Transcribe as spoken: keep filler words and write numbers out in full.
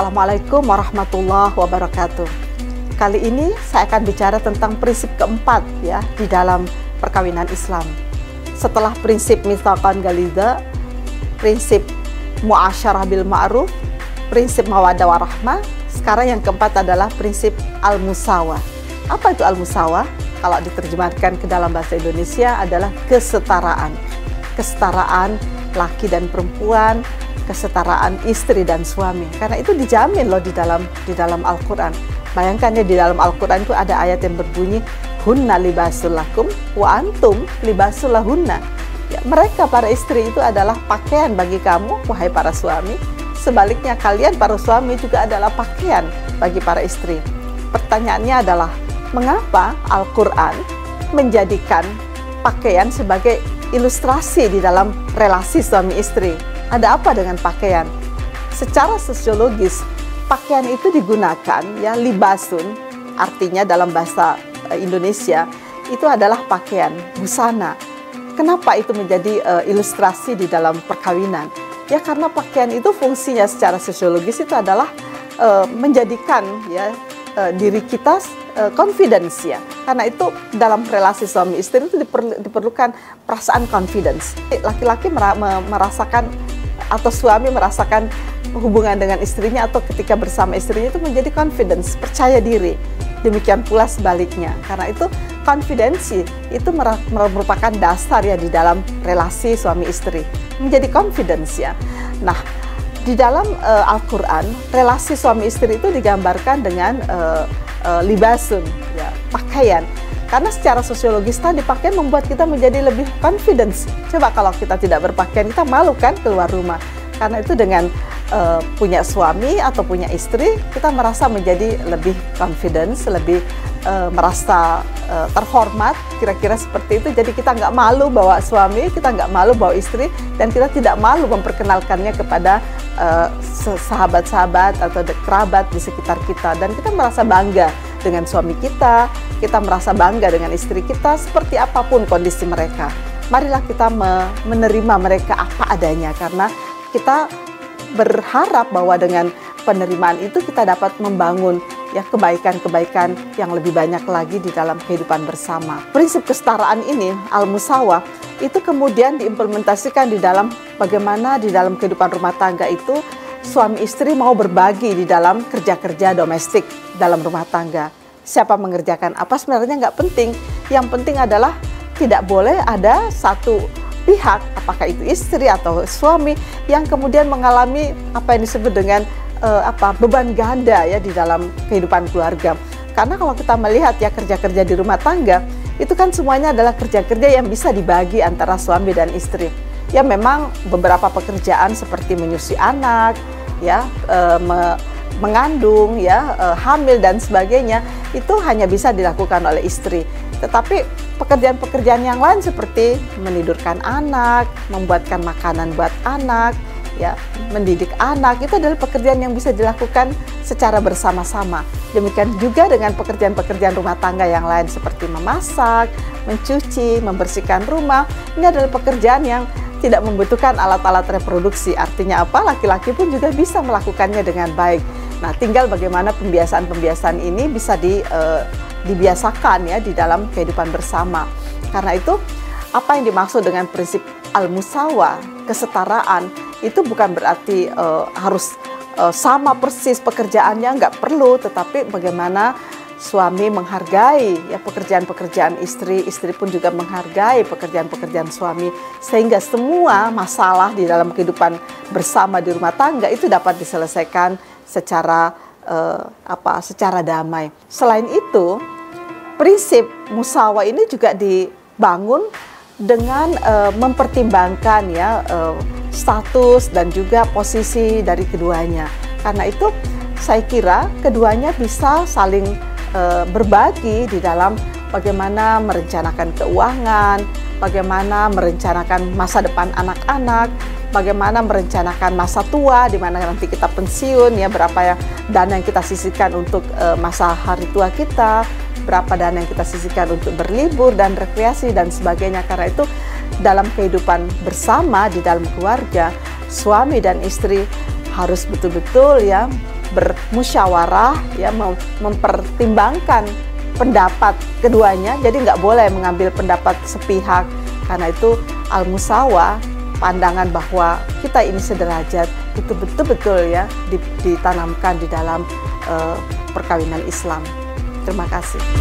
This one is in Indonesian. Assalamualaikum warahmatullahi wabarakatuh. Kali ini saya akan bicara tentang prinsip keempat ya di dalam perkawinan Islam. Setelah prinsip mitsaqan ghaliza, prinsip mu'asyarah bil ma'ruf, prinsip mawaddah warahmah, sekarang yang keempat adalah prinsip al-musawa. Apa itu al-musawa? Kalau diterjemahkan ke dalam bahasa Indonesia adalah kesetaraan. Kesetaraan laki dan perempuan, kesetaraan istri dan suami. Karena itu dijamin loh di dalam di dalam Al-Qur'an. Bayangkannya di dalam Al-Qur'an itu ada ayat yang berbunyi hunna libasulakum wa antum libasulahunna. Ya, mereka para istri itu adalah pakaian bagi kamu wahai para suami. Sebaliknya kalian para suami juga adalah pakaian bagi para istri. Pertanyaannya adalah, mengapa Al-Qur'an menjadikan pakaian sebagai ilustrasi di dalam relasi suami istri? Ada apa dengan pakaian? Secara sosiologis, pakaian itu digunakan ya libasun, artinya dalam bahasa Indonesia itu adalah pakaian, busana. Kenapa itu menjadi uh, ilustrasi di dalam perkawinan? Ya karena pakaian itu fungsinya secara sosiologis itu adalah uh, menjadikan ya uh, diri kita uh, confidence ya. Karena itu dalam relasi suami istri itu diperlukan perasaan confidence. Laki-laki merasakan atau suami merasakan hubungan dengan istrinya atau ketika bersama istrinya itu menjadi confidence, percaya diri. Demikian pula sebaliknya, karena itu konfidensi itu merupakan dasar ya di dalam relasi suami istri, menjadi confidence ya. Nah, di dalam uh, Al-Qur'an relasi suami istri itu digambarkan dengan uh, uh, libasun ya, pakaian. Karena secara sosiologis tadi pakaian membuat kita menjadi lebih confidence. Coba kalau kita tidak berpakaian, kita malu kan keluar rumah. Karena itu dengan uh, punya suami atau punya istri, kita merasa menjadi lebih confidence, lebih uh, merasa uh, terhormat, kira-kira seperti itu. Jadi kita nggak malu bawa suami, kita nggak malu bawa istri, dan kita tidak malu memperkenalkannya kepada uh, sahabat-sahabat atau kerabat di sekitar kita. Dan kita merasa bangga dengan suami kita, kita merasa bangga dengan istri kita, seperti apapun kondisi mereka. Marilah kita menerima mereka apa adanya, karena kita berharap bahwa dengan penerimaan itu kita dapat membangun ya kebaikan-kebaikan yang lebih banyak lagi di dalam kehidupan bersama. Prinsip kesetaraan ini, al-musawa, itu kemudian diimplementasikan di dalam bagaimana di dalam kehidupan rumah tangga itu suami istri mau berbagi di dalam kerja-kerja domestik dalam rumah tangga. Siapa mengerjakan apa sebenarnya nggak penting. Yang penting adalah tidak boleh ada satu pihak, apakah itu istri atau suami, yang kemudian mengalami apa yang disebut dengan uh, apa beban ganda ya di dalam kehidupan keluarga. Karena kalau kita melihat ya kerja-kerja di rumah tangga itu kan semuanya adalah kerja-kerja yang bisa dibagi antara suami dan istri. Ya memang beberapa pekerjaan seperti menyusui anak, ya uh, me mengandung, ya, e, hamil dan sebagainya itu hanya bisa dilakukan oleh istri. Tetapi pekerjaan-pekerjaan yang lain seperti menidurkan anak, membuatkan makanan buat anak, ya, mendidik anak itu adalah pekerjaan yang bisa dilakukan secara bersama-sama. Demikian juga dengan pekerjaan-pekerjaan rumah tangga yang lain seperti memasak, mencuci, membersihkan rumah. Ini adalah pekerjaan yang tidak membutuhkan alat-alat reproduksi. Artinya apa? Laki-laki pun juga bisa melakukannya dengan baik. Nah, tinggal bagaimana pembiasaan-pembiasaan ini bisa di, uh, dibiasakan ya di dalam kehidupan bersama. Karena itu, apa yang dimaksud dengan prinsip al-musawa, kesetaraan, itu bukan berarti uh, harus uh, sama persis pekerjaannya, nggak perlu, tetapi bagaimana suami menghargai ya pekerjaan-pekerjaan istri, istri pun juga menghargai pekerjaan-pekerjaan suami, sehingga semua masalah di dalam kehidupan bersama di rumah tangga itu dapat diselesaikan secara eh, apa secara damai. Selain itu, prinsip musawa ini juga dibangun dengan eh, mempertimbangkan ya eh, status dan juga posisi dari keduanya. Karena itu, saya kira keduanya bisa saling berbagi di dalam bagaimana merencanakan keuangan, bagaimana merencanakan masa depan anak-anak, bagaimana merencanakan masa tua di mana nanti kita pensiun ya, berapa yang dana yang kita sisihkan untuk uh, masa hari tua kita, berapa dana yang kita sisihkan untuk berlibur dan rekreasi dan sebagainya. Karena itu dalam kehidupan bersama di dalam keluarga, suami dan istri harus betul-betul ya bermusyawarah, ya, mempertimbangkan pendapat keduanya. Jadi nggak boleh mengambil pendapat sepihak, karena itu al-musawa, pandangan bahwa kita ini sederajat, itu betul-betul ya ditanamkan di dalam uh, perkawinan Islam. Terima kasih.